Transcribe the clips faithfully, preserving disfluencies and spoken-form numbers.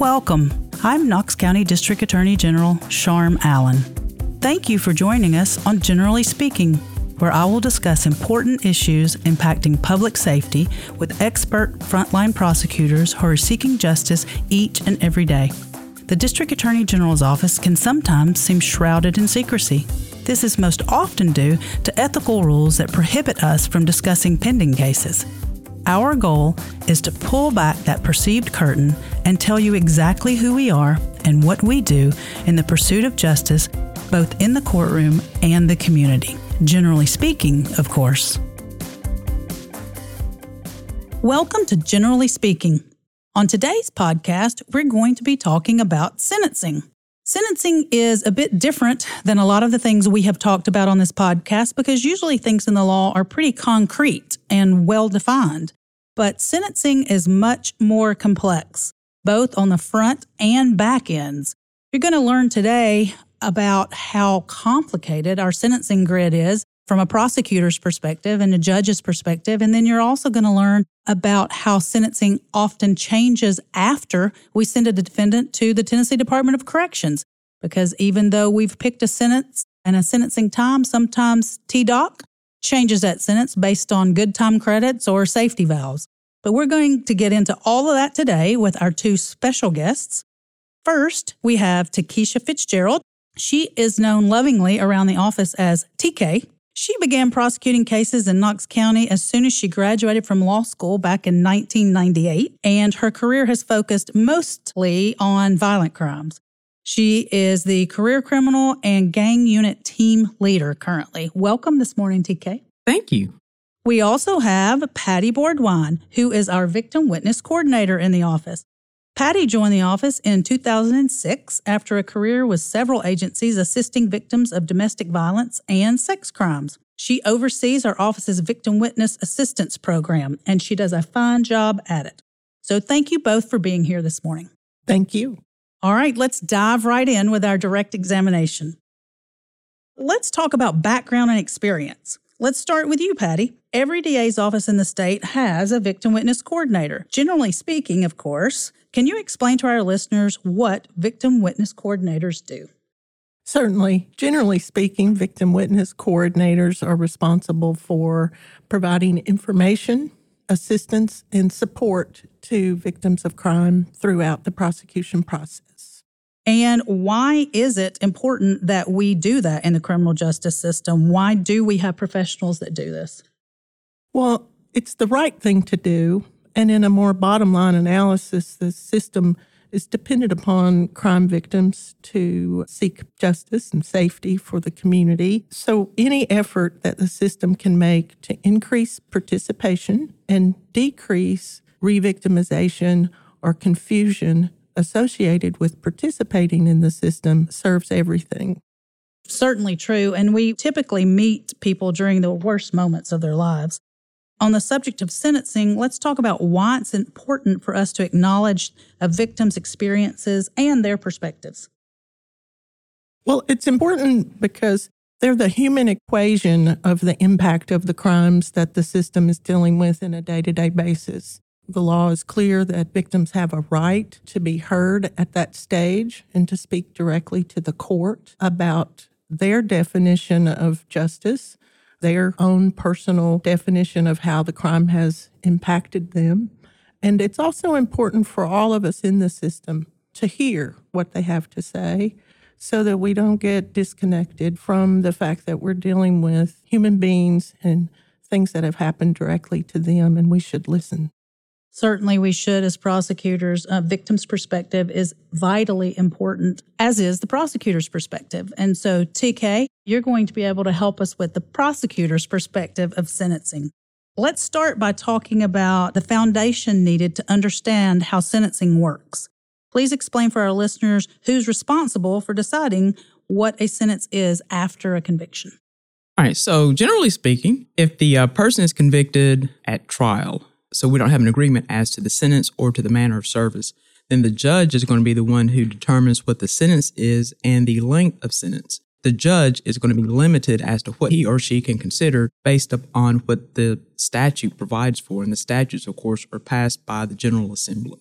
Welcome. I'm Knox County District Attorney General Charme Allen. Thank you for joining us on Generally Speaking, where I will discuss important issues impacting public safety with expert frontline prosecutors who are seeking justice each and every day. The District Attorney General's office can sometimes seem shrouded in secrecy. This is most often due to ethical rules that prohibit us from discussing pending cases. Our goal is to pull back that perceived curtain and tell you exactly who we are and what we do in the pursuit of justice, both in the courtroom and the community. Generally speaking, of course. Welcome to Generally Speaking. On today's podcast, we're going to be talking about sentencing. Sentencing is a bit different than a lot of the things we have talked about on this podcast because usually things in the law are pretty concrete and well-defined. But sentencing is much more complex, both on the front and back ends. You're going to learn today about how complicated our sentencing grid is from a prosecutor's perspective and a judge's perspective. And then you're also going to learn about how sentencing often changes after we send a defendant to the Tennessee Department of Corrections. Because even though we've picked a sentence and a sentencing time, sometimes T D O C changes that sentence based on good time credits or safety valves. But we're going to get into all of that today with our two special guests. First, we have TaKisha Fitzgerald. She is known lovingly around the office as T K. She began prosecuting cases in Knox County as soon as she graduated from law school back in nineteen ninety-eight, and her career has focused mostly on violent crimes. She is the career criminal and gang unit team leader currently. Welcome this morning, T K. Thank you. We also have Patty Boardwine, who is our victim witness coordinator in the office. Patty joined the office in two thousand six after a career with several agencies assisting victims of domestic violence and sex crimes. She oversees our office's Victim Witness Assistance Program, and she does a fine job at it. So thank you both for being here this morning. Thank you. All right, let's dive right in with our direct examination. Let's talk about background and experience. Let's start with you, Patty. Every D A's office in the state has a victim witness coordinator. Generally speaking, of course, can you explain to our listeners what victim witness coordinators do? Certainly. Generally speaking, victim witness coordinators are responsible for providing information, assistance, and support to victims of crime throughout the prosecution process. And why is it important that we do that in the criminal justice system? Why do we have professionals that do this? Well, it's the right thing to do. And in a more bottom line analysis, the system is dependent upon crime victims to seek justice and safety for the community. So any effort that the system can make to increase participation and decrease re-victimization or confusion associated with participating in the system serves everything. Certainly true, and we typically meet people during the worst moments of their lives. On the subject of sentencing, let's talk about why it's important for us to acknowledge a victim's experiences and their perspectives. Well, it's important because they're the human equation of the impact of the crimes that the system is dealing with in a day-to-day basis. The law is clear that victims have a right to be heard at that stage and to speak directly to the court about their definition of justice, their own personal definition of how the crime has impacted them. And it's also important for all of us in the system to hear what they have to say so that we don't get disconnected from the fact that we're dealing with human beings and things that have happened directly to them, and we should listen. Certainly we should as prosecutors. A victim's perspective is vitally important, as is the prosecutor's perspective. And so, T K, you're going to be able to help us with the prosecutor's perspective of sentencing. Let's start by talking about the foundation needed to understand how sentencing works. Please explain for our listeners who's responsible for deciding what a sentence is after a conviction. All right, so generally speaking, if the uh, person is convicted at trial, so we don't have an agreement as to the sentence or to the manner of service, then the judge is going to be the one who determines what the sentence is and the length of sentence. The judge is going to be limited as to what he or she can consider based upon what the statute provides for, and the statutes, of course, are passed by the General Assembly.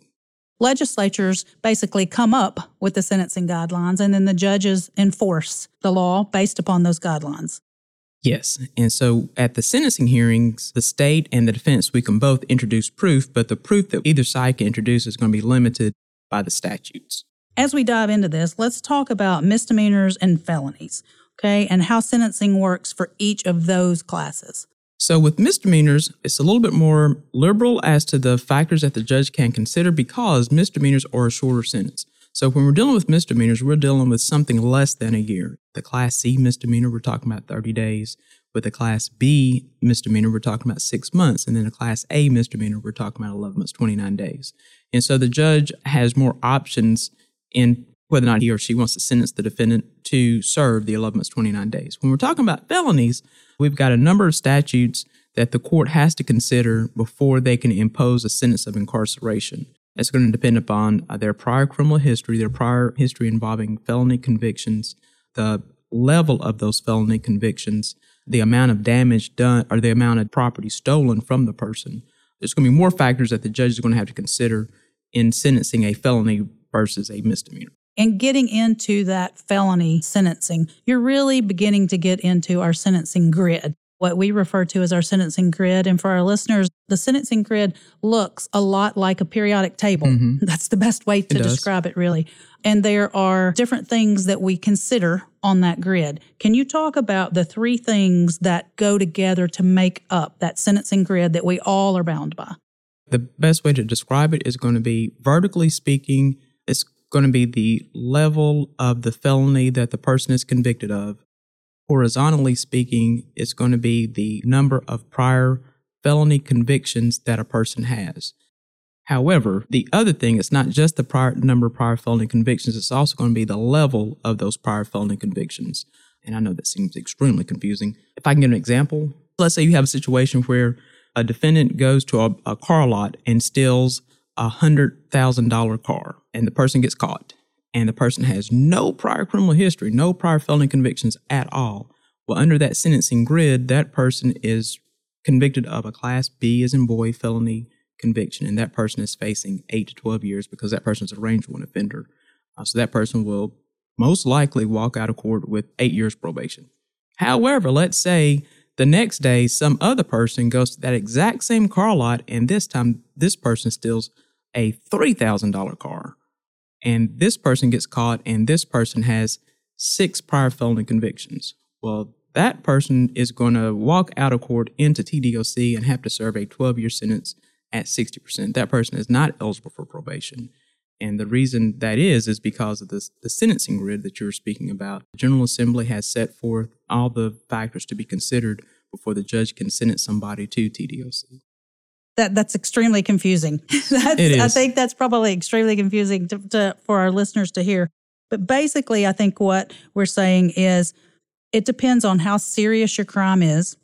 legislatures basically come up with the sentencing guidelines, and then the judges enforce the law based upon those guidelines. Yes. And so at the sentencing hearings, the state and the defense, we can both introduce proof, but the proof that either side can introduce is going to be limited by the statutes. As we dive into this, let's talk about misdemeanors and felonies, okay, and how sentencing works for each of those classes. So with misdemeanors, it's a little bit more liberal as to the factors that the judge can consider because misdemeanors are a shorter sentence. So when we're dealing with misdemeanors, we're dealing with something less than a year. The Class C misdemeanor, we're talking about thirty days. With a Class B misdemeanor, we're talking about six months. And then a Class A misdemeanor, we're talking about eleven months, twenty-nine days. And so the judge has more options in whether or not he or she wants to sentence the defendant to serve the eleven months, twenty-nine days. When we're talking about felonies, we've got a number of statutes that the court has to consider before they can impose a sentence of incarceration. It's going to depend upon their prior criminal history, their prior history involving felony convictions, the level of those felony convictions, the amount of damage done, or the amount of property stolen from the person. There's going to be more factors that the judge is going to have to consider in sentencing a felony versus a misdemeanor. And getting into that felony sentencing, you're really beginning to get into our sentencing grid, what we refer to as our sentencing grid. And for our listeners, the sentencing grid looks a lot like a periodic table. Mm-hmm. That's the best way to describe it, really. And there are different things that we consider on that grid. Can you talk about the three things that go together to make up that sentencing grid that we all are bound by? The best way to describe it is going to be, vertically speaking, it's going to be the level of the felony that the person is convicted of. Horizontally speaking, it's going to be the number of prior felony convictions that a person has. However, the other thing, it's not just the prior number of prior felony convictions, it's also going to be the level of those prior felony convictions. And I know that seems extremely confusing. If I can give an example, let's say you have a situation where a defendant goes to a, a car lot and steals a one hundred thousand dollars car, and the person gets caught. And the person has no prior criminal history, no prior felony convictions at all. Well, under that sentencing grid, that person is convicted of a Class B as in boy felony conviction, and that person is facing eight to twelve years because that person is a range one offender. Uh, so that person will most likely walk out of court with eight years probation. However, let's say the next day some other person goes to that exact same car lot, and this time this person steals a three thousand dollars car. And this person gets caught, and this person has six prior felony convictions. Well, that person is going to walk out of court into T D O C and have to serve a twelve-year sentence at sixty percent. That person is not eligible for probation. And the reason that is is because of this, the sentencing grid that you were speaking about. The General Assembly has set forth all the factors to be considered before the judge can sentence somebody to T D O C. That that's extremely confusing. that's, it is. I think that's probably extremely confusing to, to, for our listeners to hear. But basically, I think what we're saying is it depends on how serious your crime is,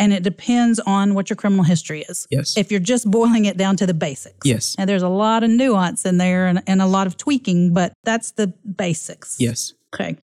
and it depends on what your criminal history is. Yes. If you're just boiling it down to the basics. Yes. And there's a lot of nuance in there and, and a lot of tweaking, but that's the basics. Yes. Okay.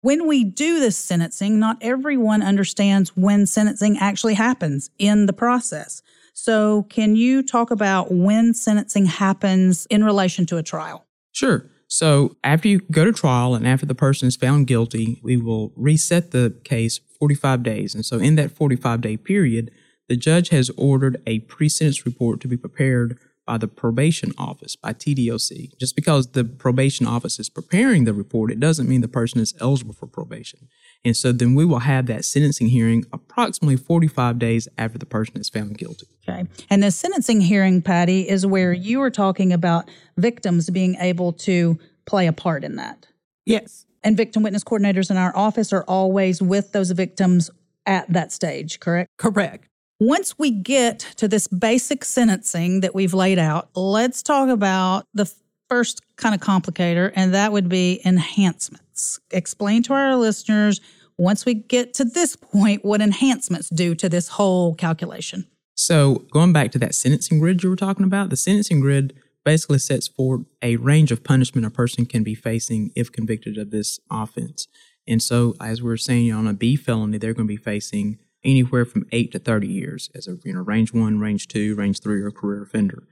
When we do this sentencing, not everyone understands when sentencing actually happens in the process. So can you talk about when sentencing happens in relation to a trial? Sure. So after you go to trial and after the person is found guilty, we will reset the case forty-five days. And so in that forty-five-day period, the judge has ordered a pre-sentence report to be prepared by the probation office, by T D O C. Just because the probation office is preparing the report, it doesn't mean the person is eligible for probation. And so then we will have that sentencing hearing approximately forty-five days after the person is found guilty. Okay. And the sentencing hearing, Patty, is where you were talking about victims being able to play a part in that. Yes. And victim witness coordinators in our office are always with those victims at that stage, correct? Correct. Once we get to this basic sentencing that we've laid out, let's talk about the first kind of complicator, and that would be enhancements. Explain to our listeners, once we get to this point, what enhancements do to this whole calculation. So going back to that sentencing grid you were talking about, the sentencing grid basically sets forth a range of punishment a person can be facing if convicted of this offense. And so as we were saying, on a B felony, they're going to be facing anywhere from eight to thirty years as a you know, range one, range two, range three, or career offender.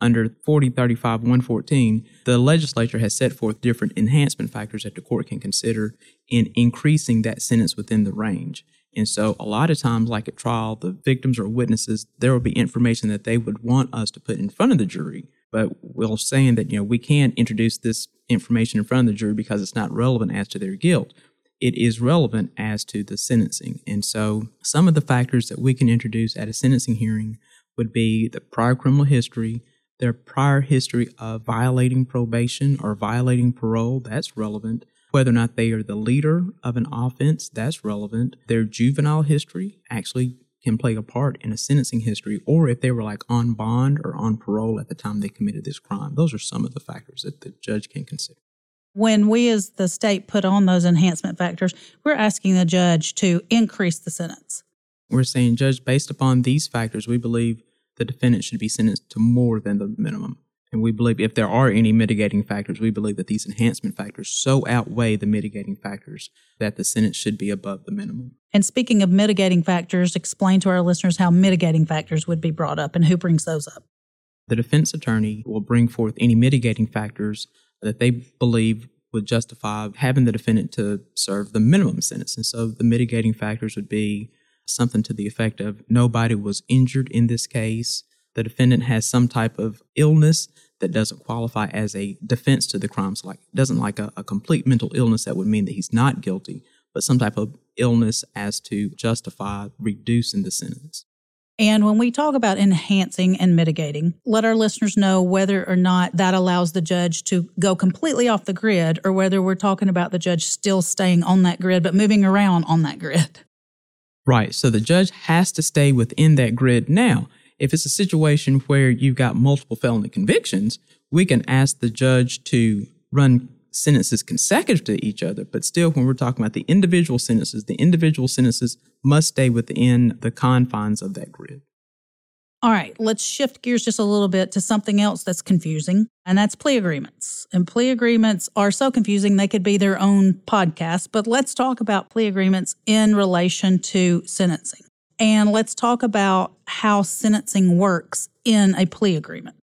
under forty thirty-five one fourteen, the legislature has set forth different enhancement factors that the court can consider in increasing that sentence within the range. And so a lot of times, like at trial, the victims or witnesses, there will be information that they would want us to put in front of the jury. But we're saying that, you know, we can't introduce this information in front of the jury because it's not relevant as to their guilt. It is relevant as to the sentencing. And so some of the factors that we can introduce at a sentencing hearing would be the prior criminal history, their prior history of violating probation or violating parole, that's relevant. Whether or not they are the leader of an offense, that's relevant. Their juvenile history actually can play a part in a sentencing history, or if they were like on bond or on parole at the time they committed this crime. Those are some of the factors that the judge can consider. When we as the state put on those enhancement factors, we're asking the judge to increase the sentence. We're saying, Judge, based upon these factors, we believe the defendant should be sentenced to more than the minimum. And we believe if there are any mitigating factors, we believe that these enhancement factors so outweigh the mitigating factors that the sentence should be above the minimum. And speaking of mitigating factors, explain to our listeners how mitigating factors would be brought up and who brings those up. The defense attorney will bring forth any mitigating factors that they believe would justify having the defendant to serve the minimum sentence. And so the mitigating factors would be something to the effect of nobody was injured in this case. The defendant has some type of illness that doesn't qualify as a defense to the crimes, like doesn't like a, a complete mental illness that would mean that he's not guilty, but some type of illness as to justify reducing the sentence. And when we talk about enhancing and mitigating, let our listeners know whether or not that allows the judge to go completely off the grid or whether we're talking about the judge still staying on that grid but moving around on that grid. Right. So the judge has to stay within that grid now. If it's a situation where you've got multiple felony convictions, we can ask the judge to run sentences consecutive to each other. But still, when we're talking about the individual sentences, the individual sentences must stay within the confines of that grid. All right, let's shift gears just a little bit to something else that's confusing, and that's plea agreements. And plea agreements are so confusing they could be their own podcast, but let's talk about plea agreements in relation to sentencing. And let's talk about how sentencing works in a plea agreement.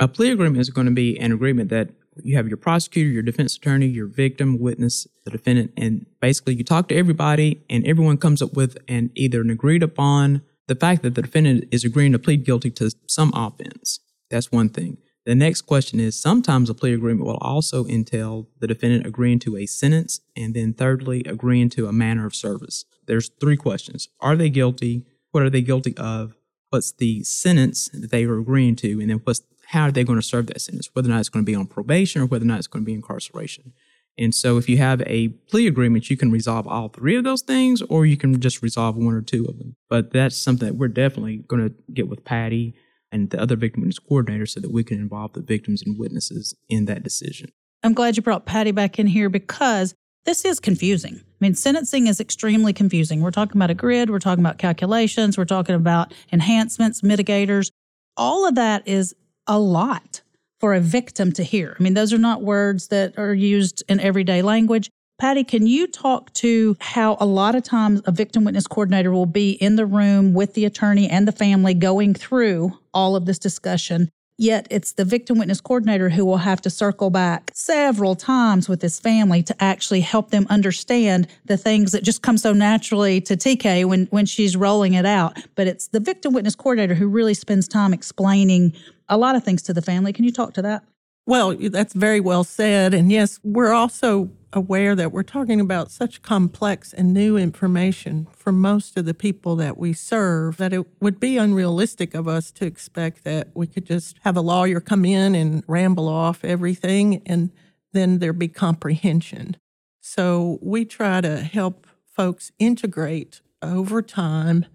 A plea agreement is going to be an agreement that you have your prosecutor, your defense attorney, your victim, witness, the defendant, and basically you talk to everybody and everyone comes up with an either an agreed upon the fact that the defendant is agreeing to plead guilty to some offense. That's one thing. The next question is sometimes a plea agreement will also entail the defendant agreeing to a sentence and then thirdly agreeing to a manner of service. There's three questions. Are they guilty? What are they guilty of? What's the sentence that they are agreeing to? And then what's, how are they going to serve that sentence? Whether or not it's going to be on probation or whether or not it's going to be incarceration. And so if you have a plea agreement, you can resolve all three of those things or you can just resolve one or two of them. But that's something that we're definitely going to get with Patty and the other victim witness coordinator so that we can involve the victims and witnesses in that decision. I'm glad you brought Patty back in here because this is confusing. I mean, sentencing is extremely confusing. We're talking about a grid. We're talking about calculations. We're talking about enhancements, mitigators. All of that is a lot for a victim to hear. I mean, those are not words that are used in everyday language. Patty, can you talk to how a lot of times a victim witness coordinator will be in the room with the attorney and the family going through all of this discussion? Yet it's the victim witness coordinator who will have to circle back several times with this family to actually help them understand the things that just come so naturally to T K when, when she's rolling it out. But it's the victim witness coordinator who really spends time explaining a lot of things to the family. Can you talk to that? Well, that's very well said. And yes, we're also aware that we're talking about such complex and new information for most of the people that we serve that it would be unrealistic of us to expect that we could just have a lawyer come in and ramble off everything and then there be comprehension. So we try to help folks integrate over time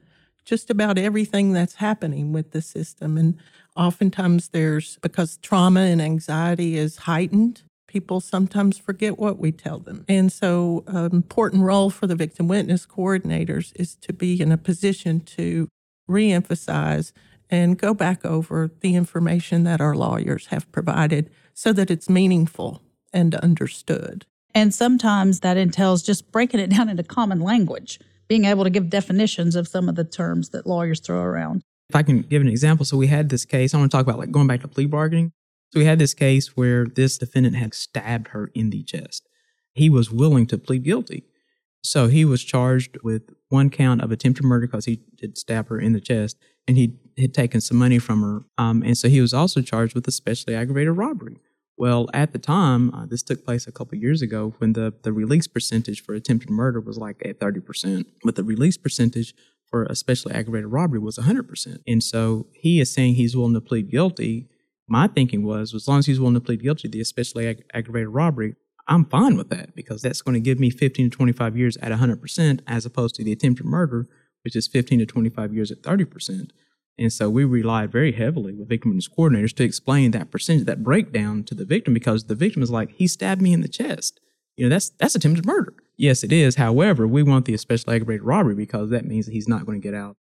just about everything that's happening with the system. And oftentimes there's, because trauma and anxiety is heightened, people sometimes forget what we tell them. And so an important role for the victim witness coordinators is to be in a position to reemphasize and go back over the information that our lawyers have provided so that it's meaningful and understood. And sometimes that entails just breaking it down into common language, being able to give definitions of some of the terms that lawyers throw around. If I can give an example, so we had this case, I want to talk about like going back to plea bargaining. So we had this case where this defendant had stabbed her in the chest. He was willing to plead guilty. So he was charged with one count of attempted murder because he did stab her in the chest, and he had taken some money from her. Um, and so he was also charged with especially aggravated robbery. Well, at the time, uh, this took place a couple of years ago when the, the release percentage for attempted murder was like at thirty percent, but the release percentage for especially aggravated robbery was one hundred percent. And so he is saying he's willing to plead guilty. My thinking was, as long as he's willing to plead guilty to the especially ag- aggravated robbery, I'm fine with that because that's going to give me fifteen to twenty-five years at one hundred percent as opposed to the attempted murder, which is fifteen to twenty-five years at thirty percent. And so we relied very heavily with victim witness coordinators to explain that percentage, that breakdown to the victim, because the victim is like, he stabbed me in the chest. You know, that's that's attempted murder. Yes, it is. However, we want the especially aggravated robbery because that means that he's not going to get out.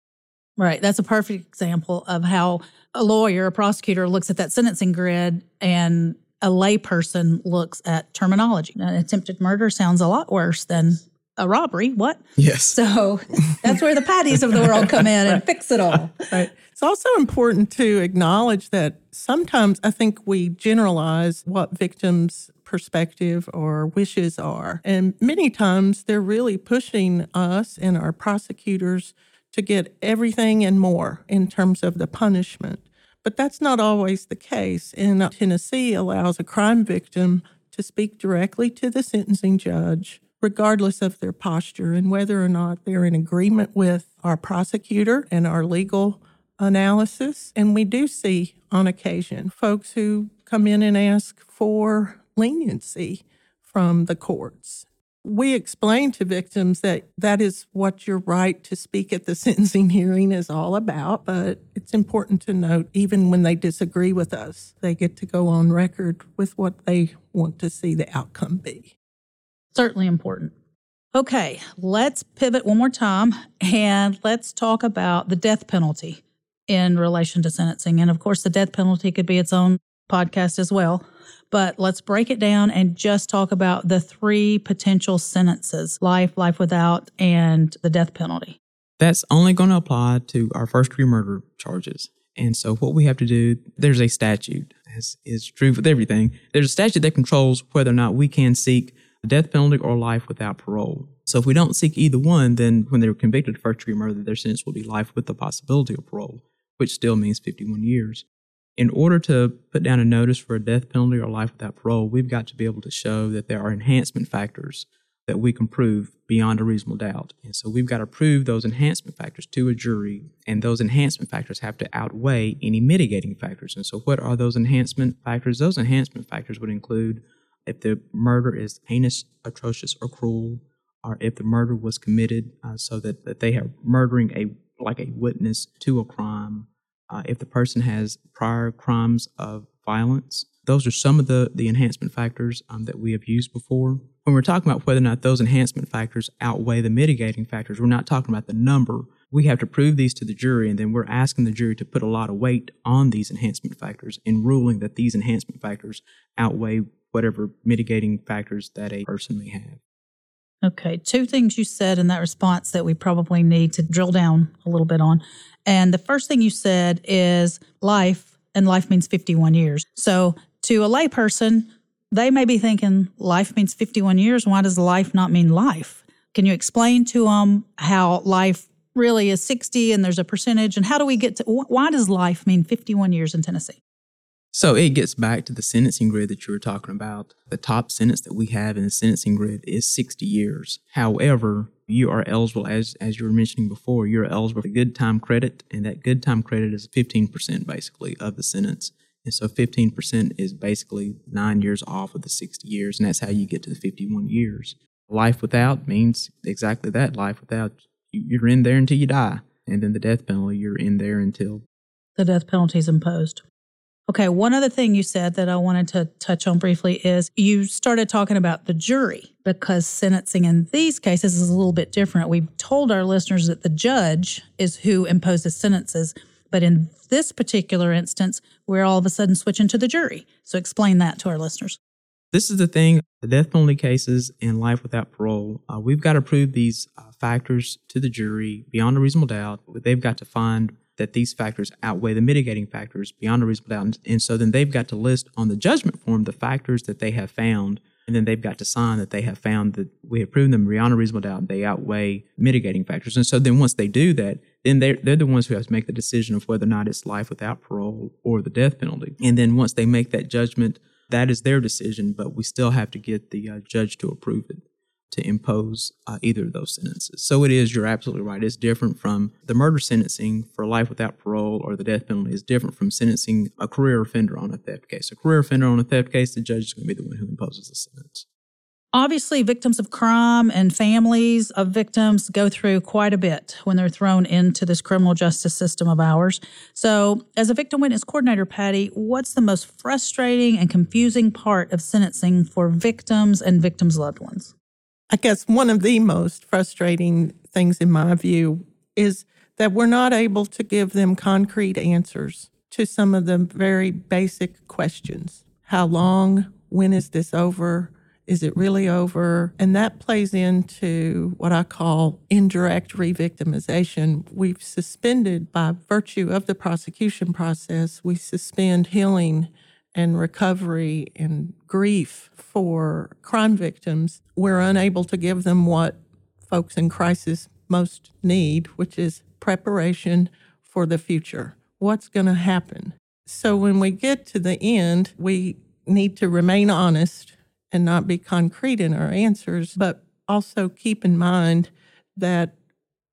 Right. That's a perfect example of how a lawyer, a prosecutor looks at that sentencing grid and a layperson looks at terminology. An attempted murder sounds a lot worse than a robbery. What? Yes. So that's where the Patties of the world come in and fix it all. Right. It's also important to acknowledge that sometimes I think we generalize what victims' perspective or wishes are. And many times they're really pushing us and our prosecutors to get everything and more in terms of the punishment. But that's not always the case. And Tennessee allows a crime victim to speak directly to the sentencing judge, regardless of their posture and whether or not they're in agreement with our prosecutor and our legal analysis. And we do see, on occasion, folks who come in and ask for leniency from the courts. We explain to victims that that is what your right to speak at the sentencing hearing is all about, but it's important to note, even when they disagree with us, they get to go on record with what they want to see the outcome be. Certainly important. Okay, let's pivot one more time, and let's talk about the death penalty in relation to sentencing. And, of course, the death penalty could be its own podcast as well. But let's break it down and just talk about the three potential sentences, life, life without, and the death penalty. That's only going to apply to our first-degree murder charges. And so what we have to do, there's a statute, as is true with everything. There's a statute that controls whether or not we can seek the death penalty or life without parole. So if we don't seek either one, then when they're convicted of first-degree murder, their sentence will be life with the possibility of parole, which still means fifty-one years. In order to put down a notice for a death penalty or life without parole, we've got to be able to show that there are enhancement factors that we can prove beyond a reasonable doubt. And so we've got to prove those enhancement factors to a jury, and those enhancement factors have to outweigh any mitigating factors. And so what are those enhancement factors? Those enhancement factors would include if the murder is heinous, atrocious, or cruel, or if the murder was committed uh, so that, that they are murdering a like a witness to a crime, Uh, if the person has prior crimes of violence. Those are some of the, the enhancement factors um, that we have used before. When we're talking about whether or not those enhancement factors outweigh the mitigating factors, we're not talking about the number. We have to prove these to the jury, and then we're asking the jury to put a lot of weight on these enhancement factors in ruling that these enhancement factors outweigh whatever mitigating factors that a person may have. Okay, two things you said in that response that we probably need to drill down a little bit on. And the first thing you said is life, and life means fifty-one years. So to a layperson, they may be thinking life means fifty-one years. Why does life not mean life? Can you explain to them how life really is sixty and there's a percentage? And how do we get to, why does life mean fifty-one years in Tennessee? So it gets back to the sentencing grid that you were talking about. The top sentence that we have in the sentencing grid is sixty years. However, you are eligible, as as you were mentioning before, you're eligible for good time credit, and that good time credit is fifteen percent basically of the sentence. And so fifteen percent is basically nine years off of the sixty years, and that's how you get to the fifty-one years. Life without means exactly that. Life without, you're in there until you die. And then the death penalty, you're in there until the death penalty is imposed. Okay, one other thing you said that I wanted to touch on briefly is you started talking about the jury, because sentencing in these cases is a little bit different. We've told our listeners that the judge is who imposes sentences, but in this particular instance, we're all of a sudden switching to the jury. So explain that to our listeners. This is the thing, the death penalty cases and life without parole, uh, we've got to prove these uh, factors to the jury beyond a reasonable doubt. They've got to find that these factors outweigh the mitigating factors beyond a reasonable doubt. And so then they've got to list on the judgment form the factors that they have found, and then they've got to sign that they have found that we have proven them beyond a reasonable doubt they outweigh mitigating factors. And so then once they do that, then they're, they're the ones who have to make the decision of whether or not it's life without parole or the death penalty. And then once they make that judgment, that is their decision, but we still have to get the uh, judge to approve it, to impose uh, either of those sentences. So it is, you're absolutely right, it's different from the murder sentencing for life without parole or the death penalty is different from sentencing a career offender on a theft case. A career offender on a theft case, the judge is going to be the one who imposes the sentence. Obviously, victims of crime and families of victims go through quite a bit when they're thrown into this criminal justice system of ours. So, as a victim witness coordinator, Patty, what's the most frustrating and confusing part of sentencing for victims and victims' loved ones? I guess one of the most frustrating things, in my view, is that we're not able to give them concrete answers to some of the very basic questions. How long? When is this over? Is it really over? And that plays into what I call indirect re-victimization. We've suspended, by virtue of the prosecution process, we suspend healing and recovery and grief for crime victims. We're unable to give them what folks in crisis most need, which is preparation for the future. What's going to happen? So when we get to the end, we need to remain honest and not be concrete in our answers, but also keep in mind that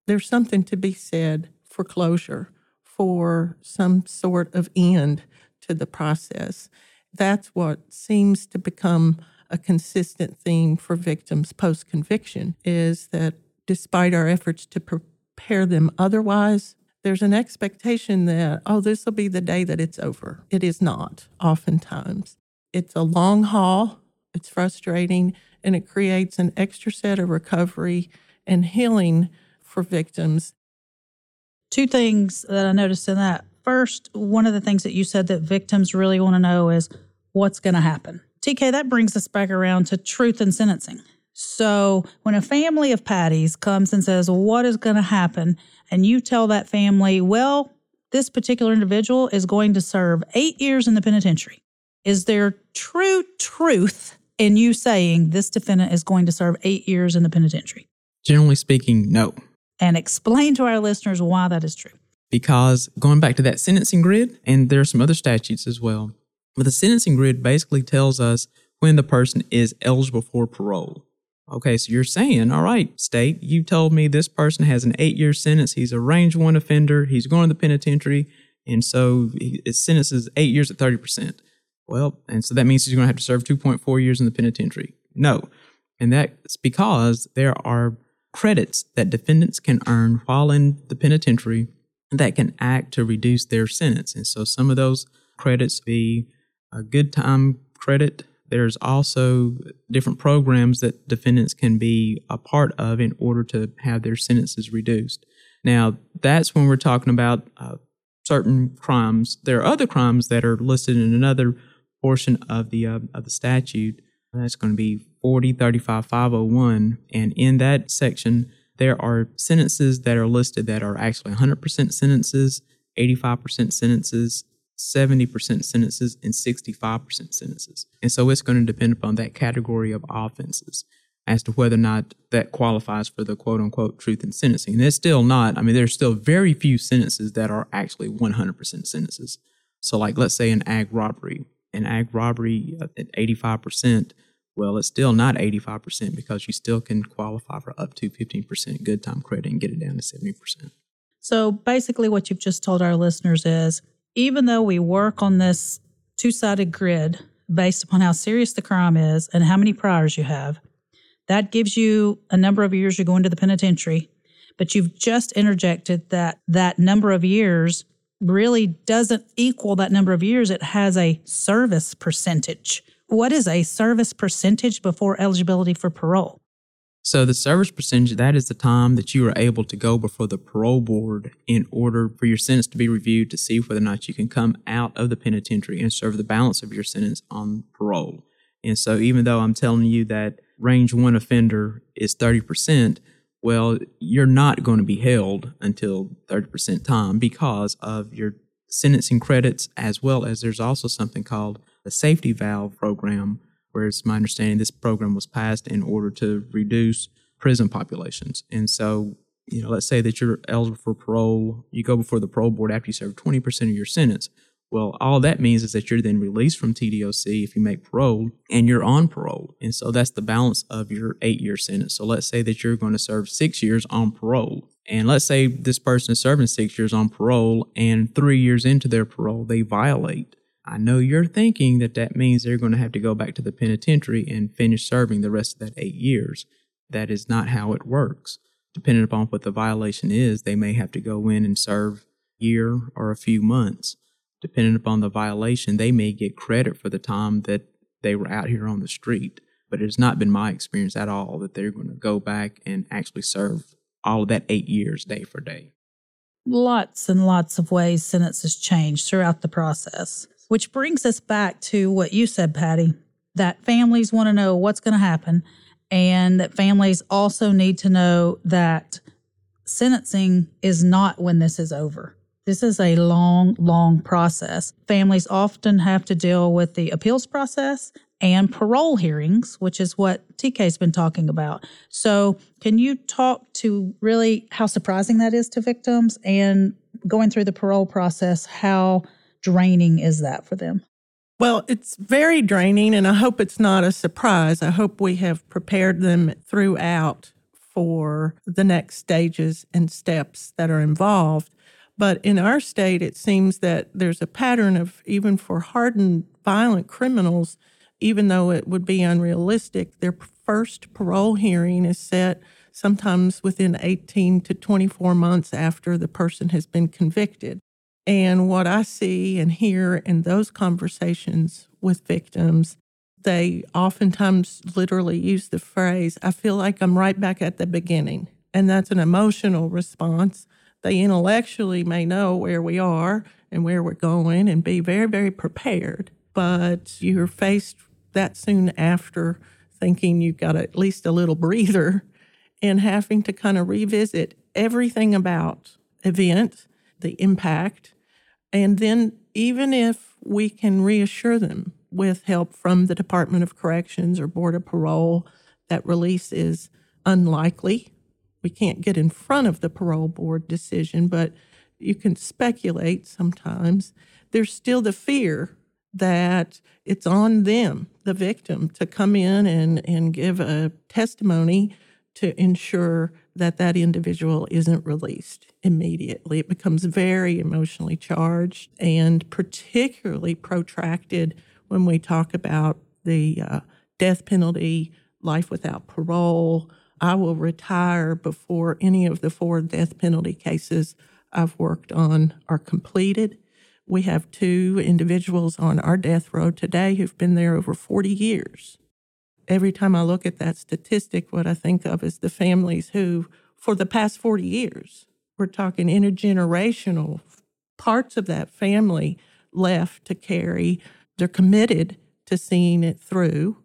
there's something to be said for closure, for some sort of end to the process. That's what seems to become a consistent theme for victims post-conviction, is that despite our efforts to prepare them otherwise, there's an expectation that, oh, this will be the day that it's over. It is not, oftentimes. It's a long haul. It's frustrating, and it creates an extra set of recovery and healing for victims. Two things that I noticed in that. First, one of the things that you said that victims really want to know is what's going to happen. T K, that brings us back around to truth in sentencing. So when a family of Patties comes and says, what is going to happen? And you tell that family, well, this particular individual is going to serve eight years in the penitentiary. Is there true truth in you saying this defendant is going to serve eight years in the penitentiary? Generally speaking, no. And explain to our listeners why that is true. Because going back to that sentencing grid, and there are some other statutes as well, but the sentencing grid basically tells us when the person is eligible for parole. Okay, so you're saying, all right, state, you told me this person has an eight-year sentence, he's a range one offender, he's going to the penitentiary, and so his sentence is eight years at thirty percent. Well, and so that means he's going to have to serve two point four years in the penitentiary. No. And that's because there are credits that defendants can earn while in the penitentiary that can act to reduce their sentence. And so some of those credits be a good time credit. There's also different programs that defendants can be a part of in order to have their sentences reduced. Now, that's when we're talking about uh, certain crimes. There are other crimes that are listed in another portion of the uh, of the statute. That's going to be forty thirty-five five oh one, and in that section there are sentences that are listed that are actually one hundred percent sentences, eighty-five percent sentences, seventy percent sentences, and sixty-five percent sentences. And so it's going to depend upon that category of offenses as to whether or not that qualifies for the quote-unquote truth in sentencing. And it's still not, I mean, there's still very few sentences that are actually one hundred percent sentences. So like, let's say an ag robbery. An ag robbery at eighty-five percent, well, it's still not eighty-five percent because you still can qualify for up to fifteen percent good time credit and get it down to seventy percent. So basically what you've just told our listeners is, even though we work on this two-sided grid based upon how serious the crime is and how many priors you have, that gives you a number of years you're going to the penitentiary, but you've just interjected that that number of years really doesn't equal that number of years. It has a service percentage. What is a service percentage before eligibility for parole? So the service percentage, that is the time that you are able to go before the parole board in order for your sentence to be reviewed to see whether or not you can come out of the penitentiary and serve the balance of your sentence on parole. And so even though I'm telling you that range one offender is thirty percent, well, you're not going to be held until thirty percent time because of your sentencing credits, as well as there's also something called the safety valve program, where it's my understanding this program was passed in order to reduce prison populations. And so, you know, let's say that you're eligible for parole, you go before the parole board after you serve twenty percent of your sentence. Well, all that means is that you're then released from T D O C if you make parole, and you're on parole. And so that's the balance of your eight-year sentence. So let's say that you're going to serve six years on parole. And let's say this person is serving six years on parole, and three years into their parole, they violate. I know you're thinking that that means they're going to have to go back to the penitentiary and finish serving the rest of that eight years. That is not how it works. Depending upon what the violation is, they may have to go in and serve a year or a few months. Depending upon the violation, they may get credit for the time that they were out here on the street. But it has not been my experience at all that they're going to go back and actually serve all of that eight years day for day. Lots and lots of ways sentences change throughout the process, which brings us back to what you said, Patty, that families want to know what's going to happen, and that families also need to know that sentencing is not when this is over. This is a long, long process. Families often have to deal with the appeals process and parole hearings, which is what T K's been talking about. So can you talk to really how surprising that is to victims, and going through the parole process, how draining is that for them? Well, it's very draining, and I hope it's not a surprise. I hope we have prepared them throughout for the next stages and steps that are involved. But in our state, it seems that there's a pattern of, even for hardened violent criminals, even though it would be unrealistic, their first parole hearing is set sometimes within eighteen to twenty-four months after the person has been convicted. And what I see and hear in those conversations with victims, they oftentimes literally use the phrase, "I feel like I'm right back at the beginning." And that's an emotional response. They intellectually may know where we are and where we're going and be very, very prepared, but you're faced that soon after thinking you've got at least a little breather and having to kind of revisit everything about event, the impact, and then even if we can reassure them with help from the Department of Corrections or Board of Parole that release is unlikely. We can't get in front of the parole board decision, but you can speculate sometimes. There's still the fear that it's on them, the victim, to come in and, and give a testimony to ensure that that individual isn't released immediately. It becomes very emotionally charged and particularly protracted when we talk about the uh, death penalty, life without parole. I will retire before any of the four death penalty cases I've worked on are completed. We have two individuals on our death row today who've been there over forty years. Every time I look at that statistic, what I think of is the families who, for the past forty years, we're talking intergenerational parts of that family left to carry. They're committed to seeing it through,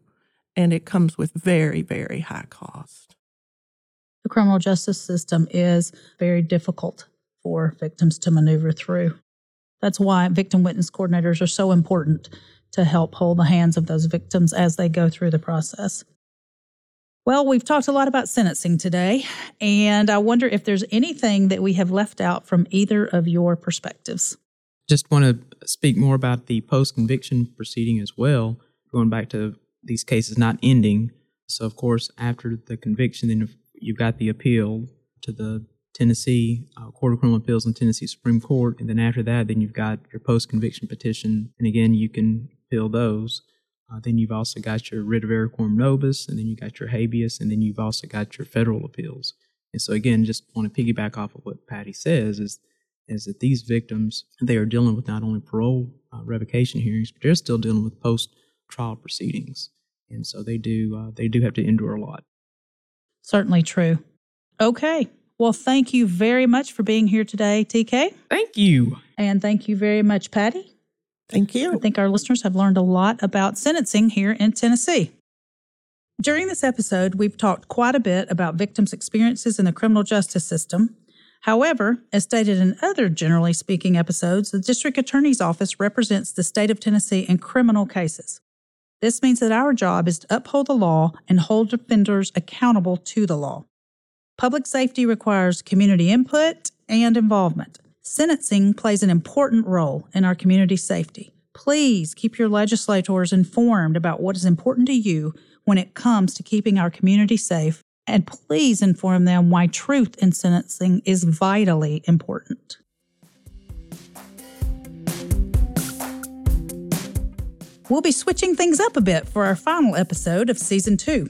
and it comes with very, very high cost. The criminal justice system is very difficult for victims to maneuver through. That's why victim witness coordinators are so important to help hold the hands of those victims as they go through the process. Well, we've talked a lot about sentencing today, and I wonder if there's anything that we have left out from either of your perspectives. Just want to speak more about the post-conviction proceeding as well, going back to these cases not ending. So, of course, after the conviction, then if you've got the appeal to the Tennessee uh, Court of Criminal Appeals and Tennessee Supreme Court. And then after that, then you've got your post-conviction petition. And again, you can appeal those. Uh, then you've also got your writ of error quorum nobis, and then you got your habeas, and then you've also got your federal appeals. And so again, just want to piggyback off of what Patty says is, is that these victims, they are dealing with not only parole uh, revocation hearings, but they're still dealing with post-trial proceedings. And so they do uh, they do have to endure a lot. Certainly true. Okay. Well, thank you very much for being here today, T K. Thank you. And thank you very much, Patty. Thank you. I think our listeners have learned a lot about sentencing here in Tennessee. During this episode, we've talked quite a bit about victims' experiences in the criminal justice system. However, as stated in other Generally Speaking episodes, the District Attorney's Office represents the state of Tennessee in criminal cases. This means that our job is to uphold the law and hold offenders accountable to the law. Public safety requires community input and involvement. Sentencing plays an important role in our community safety. Please keep your legislators informed about what is important to you when it comes to keeping our community safe. And please inform them why truth in sentencing is vitally important. We'll be switching things up a bit for our final episode of Season two.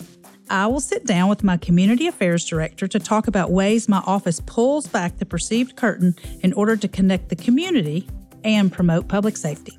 I will sit down with my Community Affairs Director to talk about ways my office pulls back the perceived curtain in order to connect the community and promote public safety.